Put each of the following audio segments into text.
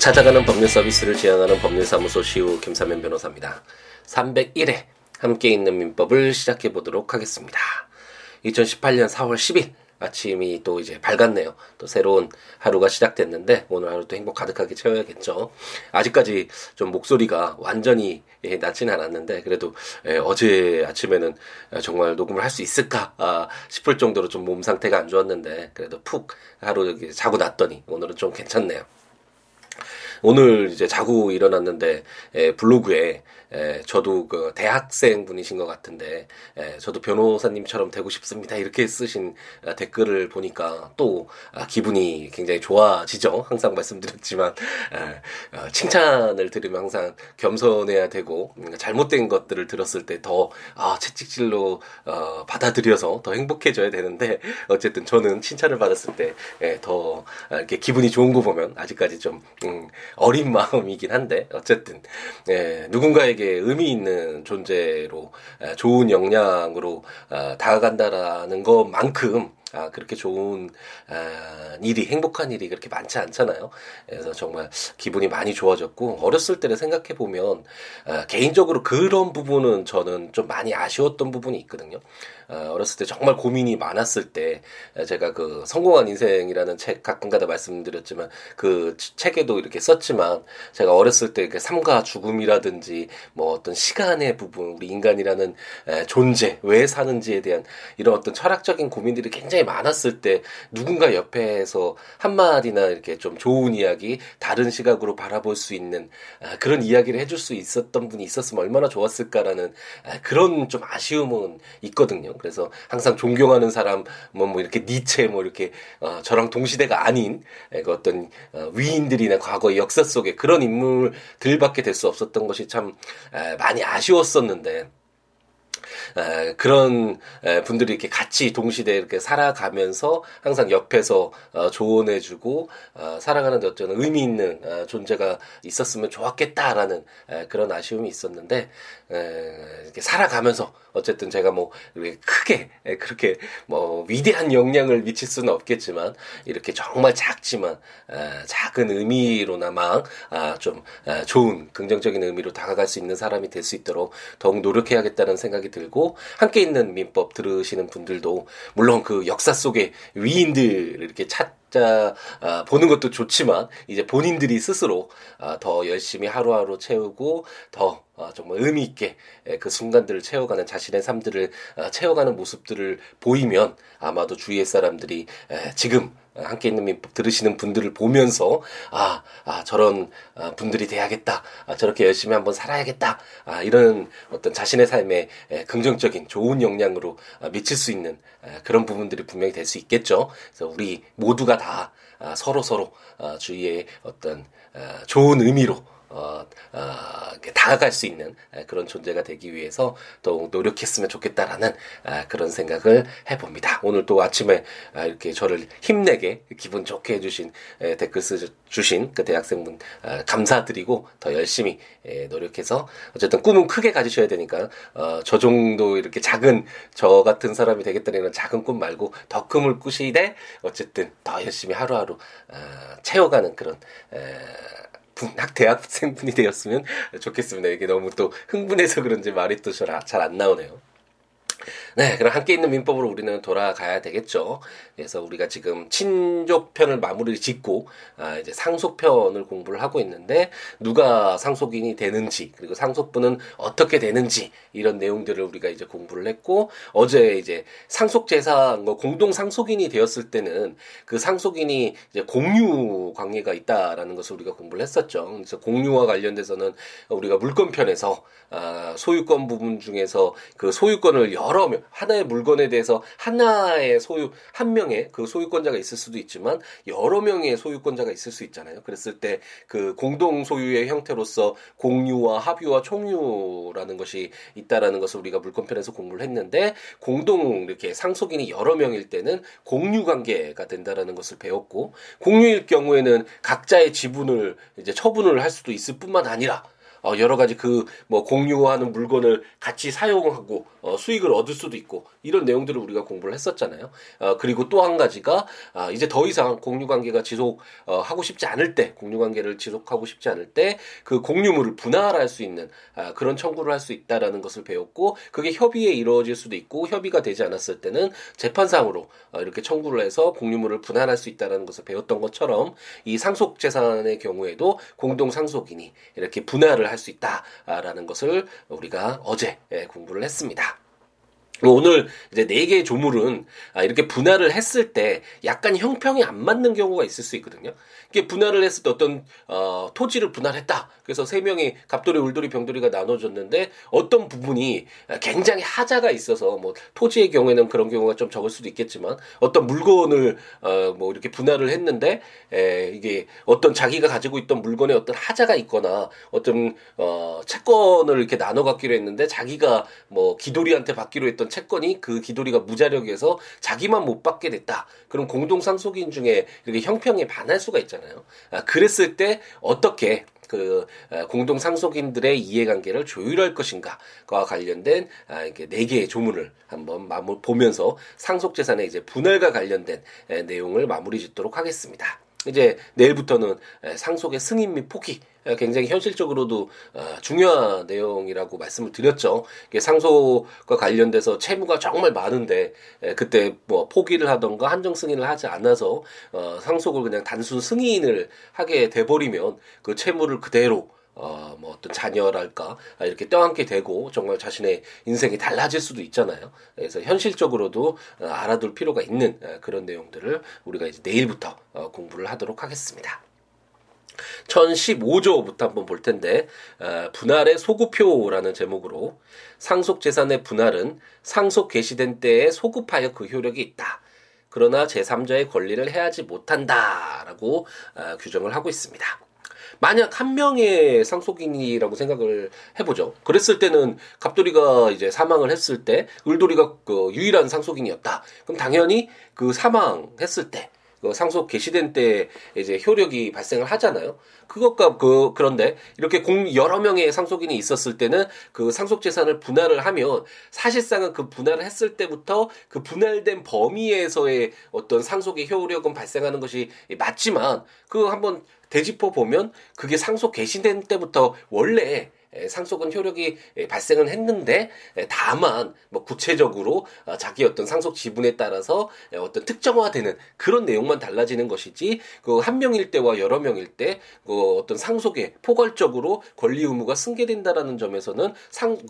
찾아가는 법률 서비스를 지향하는 법률사무소 시우 김삼면 변호사입니다. 301회 함께 있는 민법을 시작해 보도록 하겠습니다. 2018년 4월 10일 아침이 또 이제 밝았네요. 또 새로운 하루가 시작됐는데 오늘 하루도 행복 가득하게 채워야겠죠. 아직까지 좀 목소리가 완전히 낫진 않았는데 그래도 어제 아침에는 정말 녹음을 할 수 있을까 싶을 정도로 좀 몸 상태가 안 좋았는데 그래도 푹 하루 자고 났더니 오늘은 좀 괜찮네요. 오늘 이제 자고 일어났는데 블로그에 저도 그 대학생 분이신 것 같은데 저도 변호사님처럼 되고 싶습니다 이렇게 쓰신 댓글을 보니까 또 기분이 굉장히 좋아지죠. 항상 말씀드렸지만 칭찬을 들으면 항상 겸손해야 되고 잘못된 것들을 들었을 때 더 채찍질로 받아들여서 더 행복해져야 되는데 어쨌든 저는 칭찬을 받았을 때 더 이렇게 기분이 좋은 거 보면 아직까지 좀 어린 마음이긴 한데 어쨌든 누군가에게 의미 있는 존재로 좋은 역량으로 다가간다라는 것만큼 그렇게 좋은 일이 행복한 일이 그렇게 많지 않잖아요. 그래서 정말 기분이 많이 좋아졌고 어렸을 때를 생각해보면 개인적으로 그런 부분은 저는 좀 많이 아쉬웠던 부분이 있거든요. 어렸을 때 정말 고민이 많았을 때 제가 그 성공한 인생이라는 책 가끔가다 말씀드렸지만 그 책에도 이렇게 썼지만 제가 어렸을 때 삶과 죽음이라든지 뭐 어떤 시간의 부분 우리 인간이라는 존재 왜 사는지에 대한 이런 어떤 철학적인 고민들이 굉장히 많았을 때 누군가 옆에서 한마디나 이렇게 좀 좋은 이야기 다른 시각으로 바라볼 수 있는 그런 이야기를 해줄 수 있었던 분이 있었으면 얼마나 좋았을까라는 그런 좀 아쉬움은 있거든요. 그래서 항상 존경하는 사람 뭐 이렇게 니체 뭐 이렇게 저랑 동시대가 아닌 어떤 위인들이나 과거의 역사 속에 그런 인물들밖에 될 수 없었던 것이 참 많이 아쉬웠었는데 그런 분들이 이렇게 같이 동시대에 이렇게 살아가면서 항상 옆에서 조언해주고 살아가는 데 어쩌면 의미 있는 존재가 있었으면 좋았겠다라는 그런 아쉬움이 있었는데 이렇게 살아가면서 어쨌든 제가 뭐 크게 그렇게 뭐 위대한 영향을 미칠 수는 없겠지만 이렇게 정말 작지만 작은 의미로나마 좀 좋은 긍정적인 의미로 다가갈 수 있는 사람이 될 수 있도록 더욱 노력해야겠다는 생각이 들고 함께 있는 민법 들으시는 분들도 물론 그 역사 속의 위인들을 이렇게 보는 것도 좋지만 이제 본인들이 스스로 더 열심히 하루하루 채우고 더 정말 의미 있게 그 순간들을 채워가는 자신의 삶들을 채워가는 모습들을 보이면 아마도 주위의 사람들이 지금 함께 있는 민법 들으시는 분들을 보면서 저런 분들이 돼야겠다 저렇게 열심히 한번 살아야겠다 이런 어떤 자신의 삶에 긍정적인 좋은 영향으로 미칠 수 있는 그런 부분들이 분명히 될 수 있겠죠. 그래서 우리 모두가 다 서로서로 주위에 어떤 좋은 의미로 다가갈 수 있는 그런 존재가 되기 위해서 더욱 노력했으면 좋겠다라는 그런 생각을 해봅니다. 오늘 또 아침에 이렇게 저를 힘내게 기분 좋게 해주신 댓글 주신 그 대학생분 감사드리고 더 열심히 노력해서 어쨌든 꿈은 크게 가지셔야 되니까 저 정도 이렇게 작은 저 같은 사람이 되겠다는 이런 작은 꿈 말고 더 꿈을 꾸시되 어쨌든 더 열심히 하루하루 채워가는 그런 대학생분이 되었으면 좋겠습니다. 이게 너무 또 흥분해서 그런지 말이 또 잘 안 나오네요. 네, 그럼 함께 있는 민법으로 우리는 돌아가야 되겠죠. 그래서 우리가 지금 친족편을 마무리 짓고 이제 상속편을 공부를 하고 있는데 누가 상속인이 되는지 그리고 상속분은 어떻게 되는지 이런 내용들을 우리가 이제 공부를 했고 어제 이제 상속재산 공동 상속인이 되었을 때는 그 상속인이 이제 공유 관계가 있다라는 것을 우리가 공부를 했었죠. 그래서 공유와 관련돼서는 우리가 물권편에서 소유권 부분 중에서 그 소유권을 여러 명, 하나의 물건에 대해서 한 명의 그 소유권자가 있을 수도 있지만 여러 명의 소유권자가 있을 수 있잖아요. 그랬을 때 그 공동 소유의 형태로서 공유와 합유와 총유라는 것이 있다라는 것을 우리가 물권편에서 공부를 했는데 공동 이렇게 상속인이 여러 명일 때는 공유 관계가 된다라는 것을 배웠고 공유일 경우에는 각자의 지분을 이제 처분을 할 수도 있을 뿐만 아니라 여러 가지 그 뭐 공유하는 물건을 같이 사용하고 수익을 얻을 수도 있고 이런 내용들을 우리가 공부를 했었잖아요. 그리고 또 한 가지가 이제 더 이상 공유 관계가 지속하고 싶지 않을 때, 공유 관계를 지속하고 싶지 않을 때 그 공유물을 분할할 수 있는 그런 청구를 할 수 있다라는 것을 배웠고, 그게 협의에 이루어질 수도 있고 협의가 되지 않았을 때는 재판상으로 이렇게 청구를 해서 공유물을 분할할 수 있다라는 것을 배웠던 것처럼 이 상속 재산의 경우에도 공동 상속인이 이렇게 분할을 할 수 있다라는 것을 우리가 어제 공부를 했습니다. 오늘 이제 4개의 조물은 이렇게 분할을 했을 때 약간 형평이 안 맞는 경우가 있을 수 있거든요. 이게 분할을 했을 때 어떤 토지를 분할했다. 그래서 3명이 갑돌이, 울돌이, 병돌이가 나눠졌는데 어떤 부분이 굉장히 하자가 있어서 뭐 토지의 경우에는 그런 경우가 좀 적을 수도 있겠지만 어떤 물건을 뭐 이렇게 분할을 했는데 이게 어떤 자기가 가지고 있던 물건에 어떤 하자가 있거나 어떤 채권을 이렇게 나눠 갖기로 했는데 자기가 뭐 기돌이한테 받기로 했던 채권이 그 기돌이가 무자력해서 자기만 못 받게 됐다. 그럼 공동상속인 중에 이렇게 형평에 반할 수가 있잖아요. 그랬을 때 어떻게 그 공동상속인들의 이해관계를 조율할 것인가와 관련된 이렇게 4개의 조문을 한번 보면서 상속재산의 이제 분할과 관련된 내용을 마무리 짓도록 하겠습니다. 이제 내일부터는 상속의 승인 및 포기, 굉장히 현실적으로도 중요한 내용이라고 말씀을 드렸죠. 상속과 관련돼서 채무가 정말 많은데 그때 뭐 포기를 하던가 한정 승인을 하지 않아서 상속을 그냥 단순 승인을 하게 돼버리면 그 채무를 그대로 뭐 어떤 자녀랄까 이렇게 떠안게 되고 정말 자신의 인생이 달라질 수도 있잖아요. 그래서 현실적으로도 알아둘 필요가 있는 그런 내용들을 우리가 이제 내일부터 공부를 하도록 하겠습니다. 1015조부터 한번 볼 텐데, 분할의 소급효라는 제목으로 상속재산의 분할은 상속 개시된 때에 소급하여 그 효력이 있다. 그러나 제3자의 권리를 해하지 못한다라고 규정을 하고 있습니다. 만약 한 명의 상속인이라고 생각을 해보죠. 그랬을 때는 갑돌이가 이제 사망을 했을 때 을돌이가 그 유일한 상속인이었다. 그럼 당연히 그 사망했을 때 그 상속 개시된 때 이제 효력이 발생을 하잖아요. 그것과 그런데 이렇게 여러 명의 상속인이 있었을 때는 그 상속 재산을 분할을 하면 사실상은 그 분할을 했을 때부터 그 분할된 범위에서의 어떤 상속의 효력은 발생하는 것이 맞지만 그 한번 되짚어 보면 그게 상속 개시된 때부터 원래 상속은 효력이 발생은 했는데 다만 뭐 구체적으로 자기 어떤 상속 지분에 따라서 어떤 특정화되는 그런 내용만 달라지는 것이지 그 한 명일 때와 여러 명일 때 그 어떤 상속에 포괄적으로 권리 의무가 승계된다라는 점에서는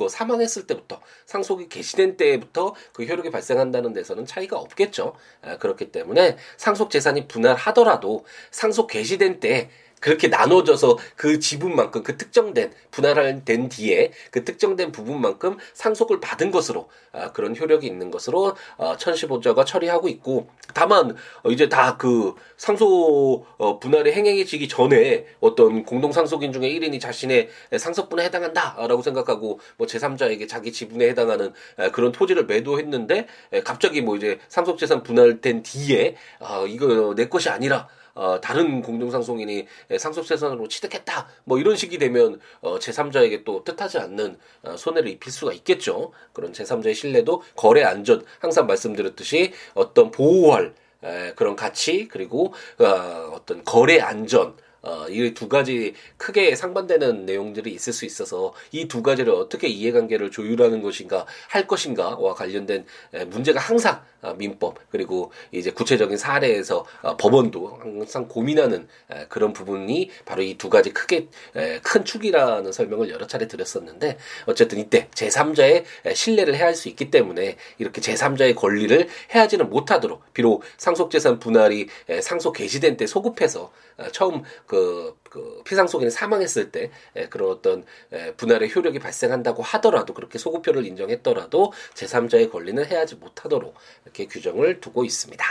사망했을 때부터 상속이 개시된 때부터 그 효력이 발생한다는 데서는 차이가 없겠죠. 그렇기 때문에 상속 재산이 분할하더라도 상속 개시된 때 그렇게 나눠져서 그 지분만큼 그 특정된 분할된 뒤에 그 특정된 부분만큼 상속을 받은 것으로 그런 효력이 있는 것으로 1015조가 처리하고 있고, 다만 이제 다 그 상속 분할이 행해지기 전에 어떤 공동상속인 중에 1인이 자신의 상속분에 해당한다라고 생각하고 뭐 제3자에게 자기 지분에 해당하는 그런 토지를 매도했는데 갑자기 뭐 이제 상속재산 분할된 뒤에 이거 내 것이 아니라 다른 공동상속인이 상속재산으로 취득했다. 뭐 이런 식이 되면 제3자에게 또 뜻하지 않는 손해를 입힐 수가 있겠죠. 그런 제3자의 신뢰도 거래 안전, 항상 말씀드렸듯이 어떤 보호할 그런 가치, 그리고 어떤 거래 안전, 이 2가지 크게 상반되는 내용들이 있을 수 있어서 이 2가지를 어떻게 이해관계를 조율하는 것인가 할 것인가와 관련된 문제가 항상 민법 그리고 이제 구체적인 사례에서 법원도 항상 고민하는 그런 부분이 바로 이 2가지 크게 큰 축이라는 설명을 여러 차례 드렸었는데, 어쨌든 이때 제3자의 신뢰를 해야 할 수 있기 때문에 이렇게 제3자의 권리를 해하지는 못하도록, 비록 상속재산 분할이 상속 개시된 때 소급해서 처음 그 피상속인이 사망했을 때 그런 어떤 분할의 효력이 발생한다고 하더라도, 그렇게 소급효를 인정했더라도 제3자의 권리는 해하지 못하도록 이렇게 규정을 두고 있습니다.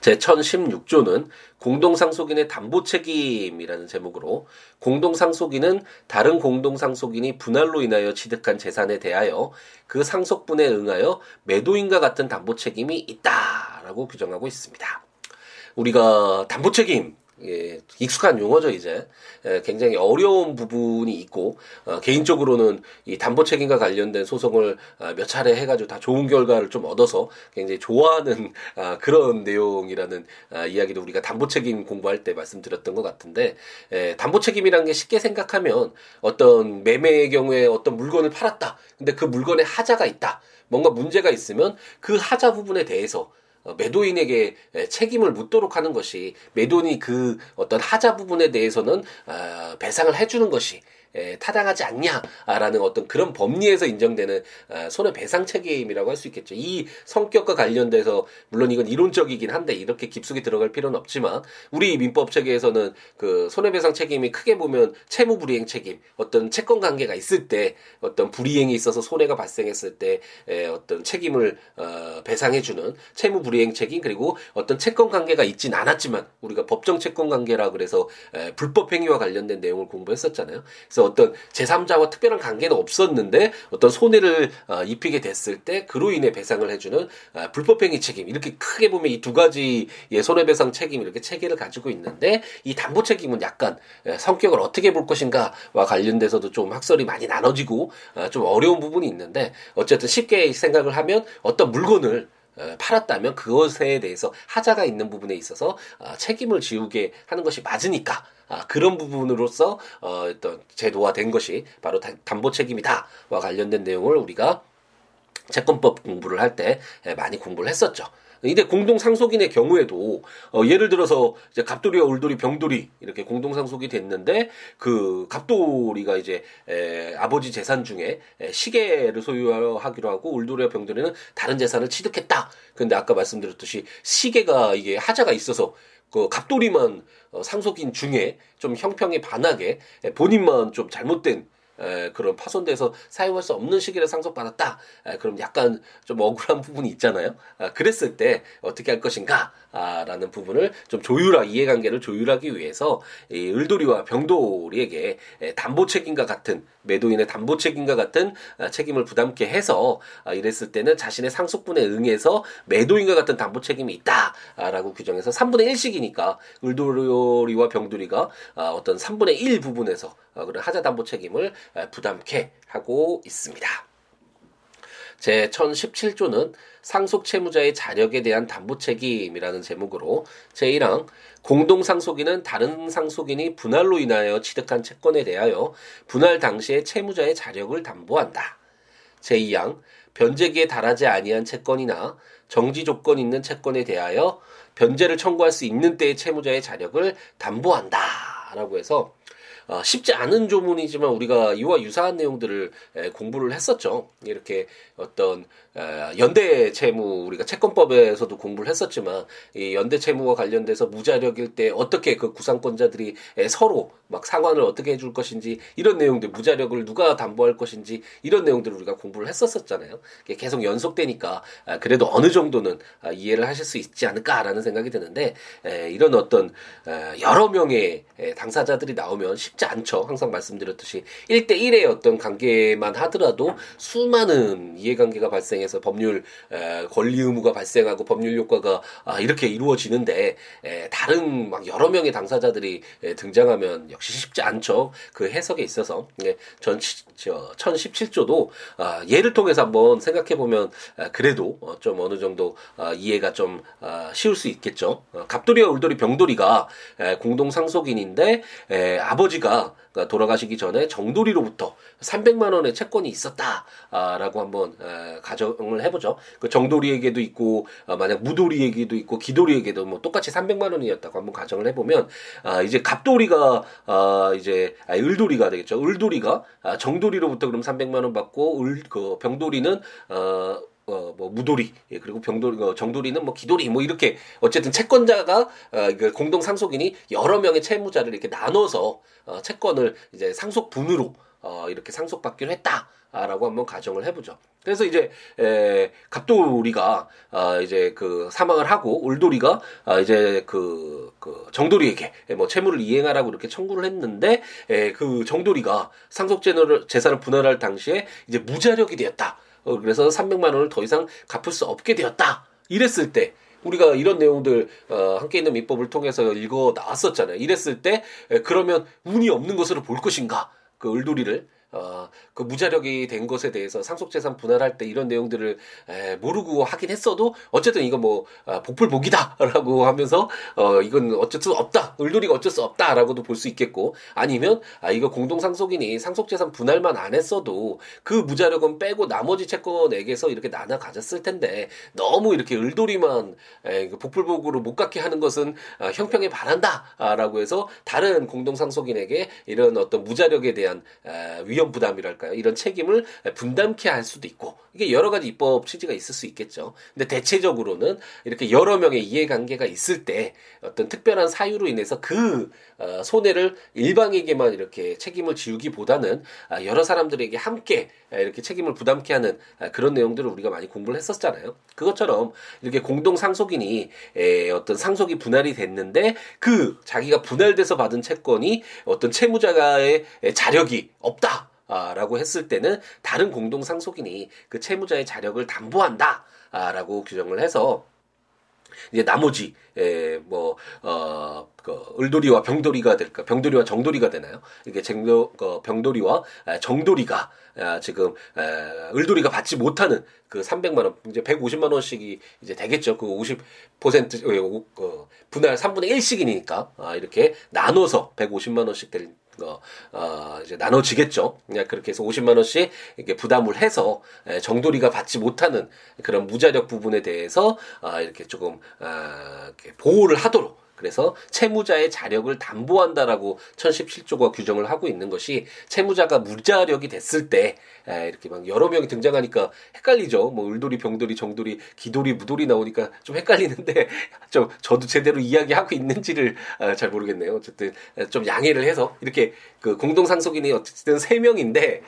제1016조는 공동상속인의 담보책임이라는 제목으로 공동상속인은 다른 공동상속인이 분할로 인하여 취득한 재산에 대하여 그 상속분에 응하여 매도인과 같은 담보책임이 있다라고 규정하고 있습니다. 우리가 담보책임 예, 익숙한 용어죠, 이제. 예, 굉장히 어려운 부분이 있고, 개인적으로는 이 담보 책임과 관련된 소송을 몇 차례 해가지고 다 좋은 결과를 좀 얻어서 굉장히 좋아하는 그런 내용이라는 이야기도 우리가 담보 책임 공부할 때 말씀드렸던 것 같은데, 예, 담보 책임이라는 게 쉽게 생각하면 어떤 매매의 경우에 어떤 물건을 팔았다. 근데 그 물건에 하자가 있다. 뭔가 문제가 있으면 그 하자 부분에 대해서 매도인에게 책임을 묻도록 하는 것이, 매도인이 그 어떤 하자 부분에 대해서는 배상을 해주는 것이 타당하지 않냐라는 어떤 그런 법리에서 인정되는 손해배상 책임이라고 할 수 있겠죠. 이 성격과 관련돼서 물론 이건 이론적이긴 한데 이렇게 깊숙이 들어갈 필요는 없지만, 우리 민법 체계에서는 그 손해배상 책임이 크게 보면 채무불이행 책임, 어떤 채권 관계가 있을 때 어떤 불이행이 있어서 손해가 발생했을 때 어떤 책임을 배상해주는 채무불이행 책임, 그리고 어떤 채권 관계가 있진 않았지만 우리가 법정 채권 관계라 그래서 불법행위와 관련된 내용을 공부했었잖아요. 그래서 어떤 제3자와 특별한 관계는 없었는데 어떤 손해를 입히게 됐을 때 그로 인해 배상을 해주는 불법행위 책임, 이렇게 크게 보면 이 두 가지의 손해배상 책임, 이렇게 체계를 가지고 있는데, 이 담보 책임은 약간 성격을 어떻게 볼 것인가와 관련돼서도 좀 학설이 많이 나눠지고 좀 어려운 부분이 있는데, 어쨌든 쉽게 생각을 하면 어떤 물건을 팔았다면 그것에 대해서 하자가 있는 부분에 있어서 책임을 지우게 하는 것이 맞으니까 그런 부분으로서 어떤 제도화된 것이 바로 담보 책임이다와 관련된 내용을 우리가 채권법 공부를 할 때 많이 공부를 했었죠. 근데 공동상속인의 경우에도 예를 들어서 이제 갑돌이와 울돌이, 병돌이 이렇게 공동상속이 됐는데, 그 갑돌이가 이제 아버지 재산 중에 시계를 소유하기로 하고 울돌이와 병돌이는 다른 재산을 취득했다. 근데 아까 말씀드렸듯이 시계가 이게 하자가 있어서 그 갑돌이만 상속인 중에 좀 형평에 반하게 본인만 좀 잘못된 그런 파손돼서 사용할 수 없는 시기를 상속받았다. 그럼 약간 좀 억울한 부분이 있잖아요. 그랬을 때 어떻게 할 것인가? 라는 부분을 좀 이해관계를 조율하기 위해서 이 을돌이와 병돌이에게 담보 책임과 같은, 매도인의 담보 책임과 같은 책임을 부담게 해서 이랬을 때는 자신의 상속분에 응해서 매도인과 같은 담보 책임이 있다라고 규정해서 3분의 1씩이니까 을돌이와 병돌이가 어떤 3분의 1 부분에서 그런 하자 담보 책임을 부담케 하고 있습니다. 제 1017조는 상속채무자의 자력에 대한 담보책임이라는 제목으로, 제1항 공동상속인은 다른 상속인이 분할로 인하여 취득한 채권에 대하여 분할 당시에 채무자의 자력을 담보한다. 제2항 변제기에 달하지 아니한 채권이나 정지조건이 있는 채권에 대하여 변제를 청구할 수 있는 때의 채무자의 자력을 담보한다. 라고 해서 쉽지 않은 조문이지만 우리가 이와 유사한 내용들을 공부를 했었죠. 이렇게 어떤 연대채무, 우리가 채권법에서도 공부를 했었지만 이 연대채무와 관련돼서 무자력일 때 어떻게 그 구상권자들이 서로 막 상환을 어떻게 해줄 것인지, 이런 내용들, 무자력을 누가 담보할 것인지, 이런 내용들을 우리가 공부를 했었잖아요. 계속 연속되니까 그래도 어느 정도는 이해를 하실 수 있지 않을까라는 생각이 드는데, 이런 어떤 여러 명의 당사자들이 나오면 쉽지 않죠. 항상 말씀드렸듯이 1대1의 어떤 관계만 하더라도 수많은 이해관계가 발생해서 법률 권리 의무가 발생하고 법률 효과가 이렇게 이루어지는데, 다른 막 여러 명의 당사자들이 등장하면 역시 쉽지 않죠. 그 해석에 있어서 전 1017조도 예를 통해서 한번 생각해보면 그래도 좀 어느 정도 이해가 좀 쉬울 수 있겠죠. 갑돌이와 울돌이, 병돌이가 공동상속인인데 아버지가 돌아가시기 전에 정돌이로부터 300만원의 채권이 있었다라고 한번 가정을 해보죠. 그 정돌이에게도 있고, 만약 무돌이에게도 있고, 기돌이에게도 뭐 똑같이 300만원이었다고 한번 가정을 해보면, 이제 갑돌이가, 을돌이가 되겠죠. 을돌이가 정돌이로부터 그럼 300만원 받고, 병돌이는, 무돌이, 그리고 병돌이, 정돌이는 기돌이, 이렇게, 어쨌든 채권자가, 공동 상속인이 여러 명의 채무자를 이렇게 나눠서, 채권을 이제 상속분으로, 이렇게 상속받기로 했다라고 한번 가정을 해보죠. 그래서 이제 갑돌이가 이제 그 사망을 하고, 을돌이가 이제 그 정돌이에게 채무를 이행하라고 이렇게 청구를 했는데, 그 정돌이가 상속재산을 분할할 당시에 이제 무자력이 되었다. 그래서 300만 원을 더 이상 갚을 수 없게 되었다. 이랬을 때 우리가 이런 내용들 함께 있는 민법을 통해서 읽어 나왔었잖아요. 이랬을 때 그러면 운이 없는 것으로 볼 것인가? 그 을돌이를 그 무자력이 된 것에 대해서 상속재산 분할할 때 이런 내용들을 모르고 하긴 했어도 어쨌든 이거 뭐 복불복이다라고 하면서 이건 어쩔 수 없다, 을돌이가 어쩔 수 없다라고도 볼 수 있겠고, 아니면 이거 공동상속이니 상속재산 분할만 안 했어도 그 무자력은 빼고 나머지 채권에게서 이렇게 나눠 가졌을 텐데 너무 이렇게 을돌이만 복불복으로 못 갖게 하는 것은 형평에 반한다라고 해서 다른 공동상속인에게 이런 어떤 무자력에 대한 위험 부담이랄까요? 이런 책임을 분담케 할 수도 있고, 이게 여러 가지 입법 취지가 있을 수 있겠죠. 근데 대체적으로는 이렇게 여러 명의 이해관계가 있을 때 어떤 특별한 사유로 인해서 그 손해를 일방에게만 이렇게 책임을 지우기보다는 여러 사람들에게 함께 이렇게 책임을 부담케 하는 그런 내용들을 우리가 많이 공부를 했었잖아요. 그것처럼 이렇게 공동상속인이 어떤 상속이 분할이 됐는데 그 자기가 분할돼서 받은 채권이 어떤 채무자의 자력이 없다 라고 했을 때는 다른 공동상속인이 그 채무자의 자력을 담보한다 라고 규정을 해서 이제 나머지 을돌이와 병돌이가 될까? 병돌이와 정돌이가 되나요? 이게 병돌이와 정돌이가 지금 을돌이가 받지 못하는 그 300만 원, 이제 150만 원씩이 이제 되겠죠. 그 50% 분할 3분의 1씩이니까 이렇게 나눠서 150만 원씩 될 이제 나눠지겠죠. 그렇게 해서 50만 원씩 이렇게 부담을 해서 정돌이가 받지 못하는 그런 무자력 부분에 대해서 이렇게 조금 이렇게 보호를 하도록. 그래서 채무자의 자력을 담보한다라고 1017조가 규정을 하고 있는 것이, 채무자가 무자력이 됐을 때 이렇게 막 여러 명이 등장하니까 헷갈리죠. 뭐 을돌이, 병돌이, 정돌이, 기돌이, 무돌이 나오니까 좀 헷갈리는데 좀 저도 제대로 이야기하고 있는지를 잘 모르겠네요. 어쨌든 좀 양해를 해서 이렇게 그 공동상속인이 어쨌든 3명인데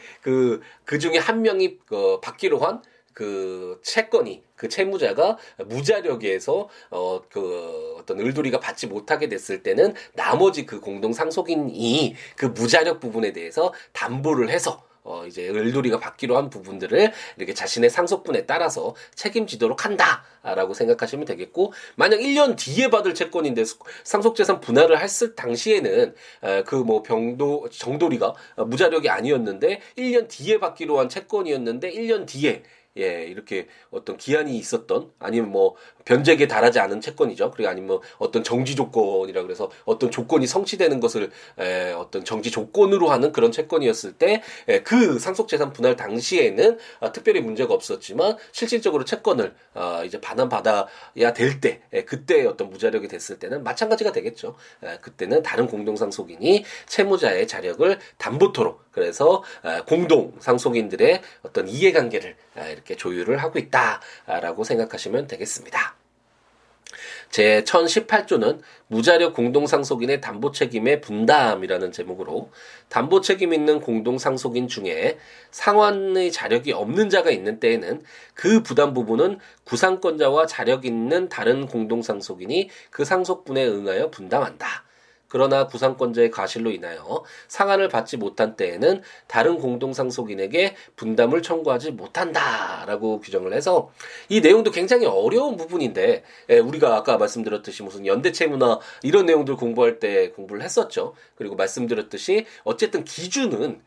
그 중에 1명이 받기로 한 그 채권이, 그 채무자가 무자력에서 어떤 을돌이가 받지 못하게 됐을 때는 나머지 그 공동상속인이 그 무자력 부분에 대해서 담보를 해서 이제 을돌이가 받기로 한 부분들을 이렇게 자신의 상속분에 따라서 책임지도록 한다라고 생각하시면 되겠고, 만약 1년 뒤에 받을 채권인데 상속재산 분할을 했을 당시에는 그 뭐 정돌이가 무자력이 아니었는데 1년 뒤에 받기로 한 채권이었는데 1년 뒤에 이렇게 어떤 기한이 있었던, 아니면 뭐 변제기에 달하지 않은 채권이죠. 그리고 아니면 어떤 정지 조건이라 그래서 어떤 조건이 성취되는 것을 어떤 정지 조건으로 하는 그런 채권이었을 때 그 상속재산 분할 당시에는 특별히 문제가 없었지만 실질적으로 채권을 이제 반환받아야 될 때, 그때 어떤 무자력이 됐을 때는 마찬가지가 되겠죠. 그때는 다른 공동상속인이 채무자의 자력을 담보토록, 그래서 공동상속인들의 어떤 이해관계를 이렇게 조율을 하고 있다라고 생각하시면 되겠습니다. 제 1018조는 무자력 공동상속인의 담보책임의 분담이라는 제목으로, 담보책임 있는 공동상속인 중에 상환의 자력이 없는 자가 있는 때에는 그 부담 부분은 구상권자와 자력 있는 다른 공동상속인이 그 상속분에 응하여 분담한다. 그러나 구상권자의 과실로 인하여 상환을 받지 못한 때에는 다른 공동상속인에게 분담을 청구하지 못한다라고 규정을 해서, 이 내용도 굉장히 어려운 부분인데 우리가 아까 말씀드렸듯이 무슨 연대채무나 이런 내용들 공부할 때 공부를 했었죠. 그리고 말씀드렸듯이 어쨌든 기준은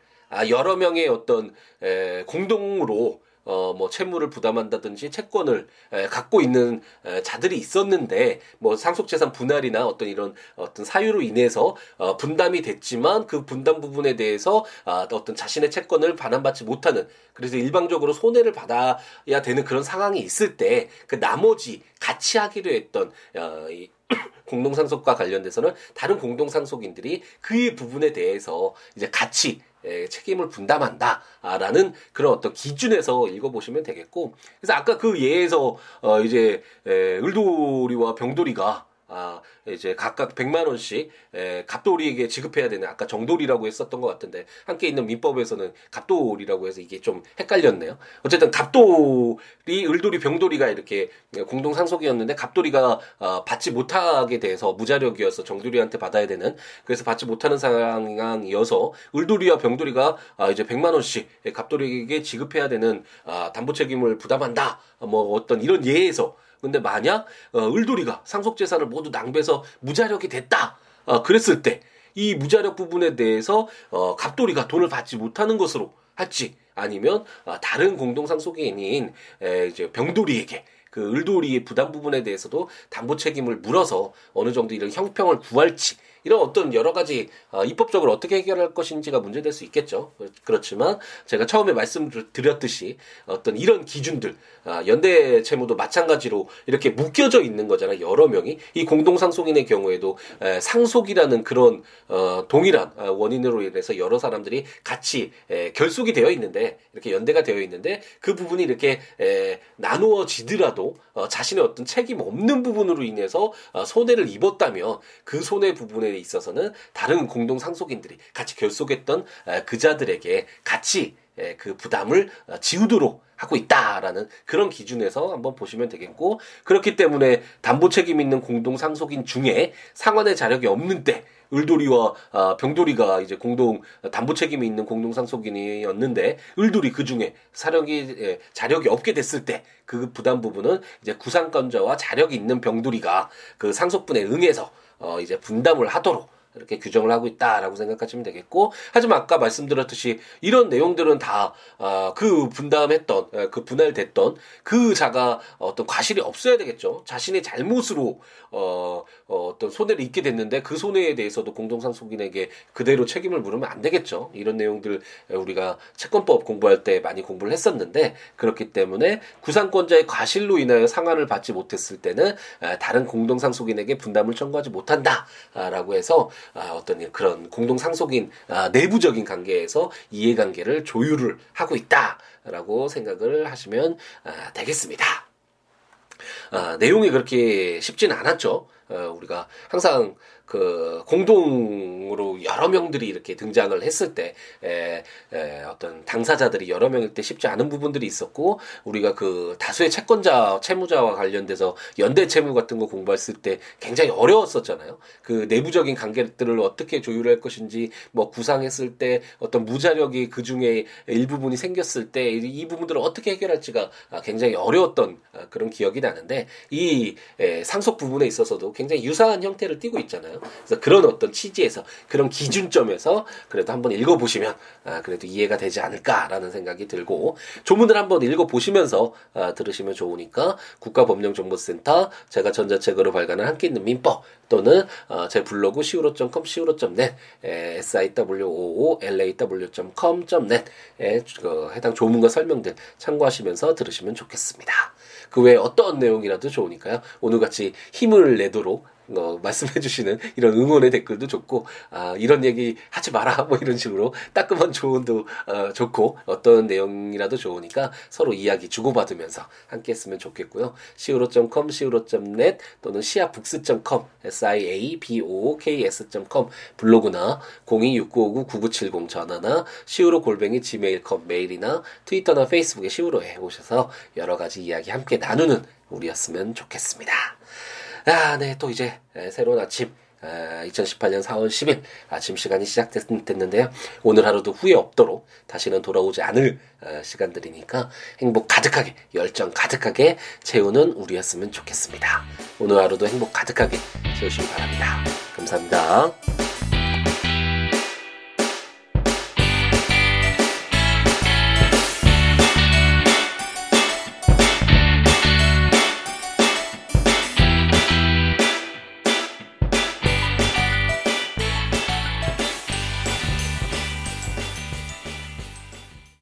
여러 명의 어떤 공동으로 뭐 채무를 부담한다든지 채권을 갖고 있는 자들이 있었는데 뭐 상속재산 분할이나 어떤 이런 어떤 사유로 인해서 분담이 됐지만 그 분담 부분에 대해서 어떤 자신의 채권을 반환받지 못하는, 그래서 일방적으로 손해를 받아야 되는 그런 상황이 있을 때 그 나머지 같이 하기로 했던 공동상속과 관련돼서는 다른 공동상속인들이 그 부분에 대해서 이제 같이 책임을 분담한다라는 그런 어떤 기준에서 읽어보시면 되겠고, 그래서 아까 그 예에서 이제 을돌이와 병돌이가 이제 각각 100만 원씩 갑돌이에게 지급해야 되는, 아까 정돌이라고 했었던 것 같은데 함께 있는 민법에서는 갑돌이라고 해서 이게 좀 헷갈렸네요. 어쨌든 갑돌이, 을돌이, 병돌이가 이렇게 공동상속이었는데 갑돌이가 받지 못하게 돼서 무자력이어서 정돌이한테 받아야 되는, 그래서 받지 못하는 상황이어서 을돌이와 병돌이가 이제 100만 원씩 갑돌이에게 지급해야 되는 담보책임을 부담한다, 뭐 어떤 이런 예에서 근데 만약 을돌이가 상속재산을 모두 낭비해서 무자력이 됐다, 그랬을 때 이 무자력 부분에 대해서 갑돌이가 돈을 받지 못하는 것으로 할지, 아니면 다른 공동상속인인 이제 병돌이에게 그 을돌이의 부담 부분에 대해서도 담보 책임을 물어서 어느 정도 이런 형평을 구할지, 이런 어떤 여러 가지 입법적으로 어떻게 해결할 것인지가 문제될 수 있겠죠. 그렇지만 제가 처음에 말씀드렸듯이 어떤 이런 기준들, 연대 채무도 마찬가지로 이렇게 묶여져 있는 거잖아요. 여러 명이 이 공동상속인의 경우에도 상속이라는 그런 동일한 원인으로 인해서 여러 사람들이 같이 결속이 되어 있는데, 이렇게 연대가 되어 있는데 그 부분이 이렇게 나누어지더라도 자신의 어떤 책임 없는 부분으로 인해서 손해를 입었다면 그 손해 부분에 있어서는 다른 공동상속인들이 같이 결속했던 그자들에게 같이 그 부담을 지우도록 하고 있다라는 그런 기준에서 한번 보시면 되겠고, 그렇기 때문에 담보 책임 있는 공동상속인 중에 상환의 자력이 없는 때 을돌이와 병돌이가 이제 공동 담보 책임이 있는 공동상속인이었는데 을돌이 그 중에 자력이 없게 됐을 때 그 부담 부분은 이제 구상권자와 자력이 있는 병돌이가 그 상속분에 응해서 이제 분담을 하도록 이렇게 규정을 하고 있다라고 생각하시면 되겠고, 하지만 아까 말씀드렸듯이 이런 내용들은 다 그 분담했던, 그 분할됐던 그 자가 어떤 과실이 없어야 되겠죠. 자신의 잘못으로 어떤 손해를 입게 됐는데 그 손해에 대해서도 공동상속인에게 그대로 책임을 물으면 안 되겠죠. 이런 내용들 우리가 채권법 공부할 때 많이 공부를 했었는데, 그렇기 때문에 구상권자의 과실로 인하여 상환을 받지 못했을 때는 다른 공동상속인에게 분담을 청구하지 못한다라고 해서 어떤 그런 공동상속인 내부적인 관계에서 이해관계를 조율을 하고 있다라고 생각을 하시면 되겠습니다. 내용이 그렇게 쉽지는 않았죠. 우리가 항상 그 공동으로 여러 명들이 이렇게 등장을 했을 때 어떤 당사자들이 여러 명일 때 쉽지 않은 부분들이 있었고, 우리가 그 다수의 채권자, 채무자와 관련돼서 연대 채무 같은 거 공부했을 때 굉장히 어려웠었잖아요. 그 내부적인 관계들을 어떻게 조율할 것인지, 뭐 구상했을 때 어떤 무자력이 그 중에 일부분이 생겼을 때 이 부분들을 어떻게 해결할지가 굉장히 어려웠던 그런 기억이 나는데, 이 상속 부분에 있어서도 굉장히 유사한 형태를 띠고 있잖아요. 그래서 그런 어떤 취지에서, 그런 기준점에서 그래도 한번 읽어보시면 그래도 이해가 되지 않을까라는 생각이 들고, 조문을 한번 읽어보시면서 들으시면 좋으니까 국가법령정보센터, 제가 전자책으로 발간한 함께 있는 민법, 또는 제 블로그 siwo.com/siwo.net, siwoolaw.com.net에 해당 조문과 설명들 참고하시면서 들으시면 좋겠습니다. 그 외에 어떤 내용이라도 좋으니까요. 오늘같이 힘을 내도록 말씀해주시는 이런 응원의 댓글도 좋고, 이런 얘기 하지 마라, 뭐 이런 식으로 따끔한 조언도 좋고, 어떤 내용이라도 좋으니까 서로 이야기 주고받으면서 함께 했으면 좋겠고요. siwo.com, siwo.net, 또는 siabooks.com, siabooks.com 블로그나 026959-9970 전화나 siwo@gmail.com 메일이나 트위터나 페이스북에 siwo로에 오셔서 여러가지 이야기 함께 나누는 우리였으면 좋겠습니다. 네, 또 이제 새로운 아침, 2018년 4월 10일 아침 시간이 시작됐는데요. 오늘 하루도 후회 없도록, 다시는 돌아오지 않을 시간들이니까 행복 가득하게, 열정 가득하게 채우는 우리였으면 좋겠습니다. 오늘 하루도 행복 가득하게 채우시기 바랍니다. 감사합니다.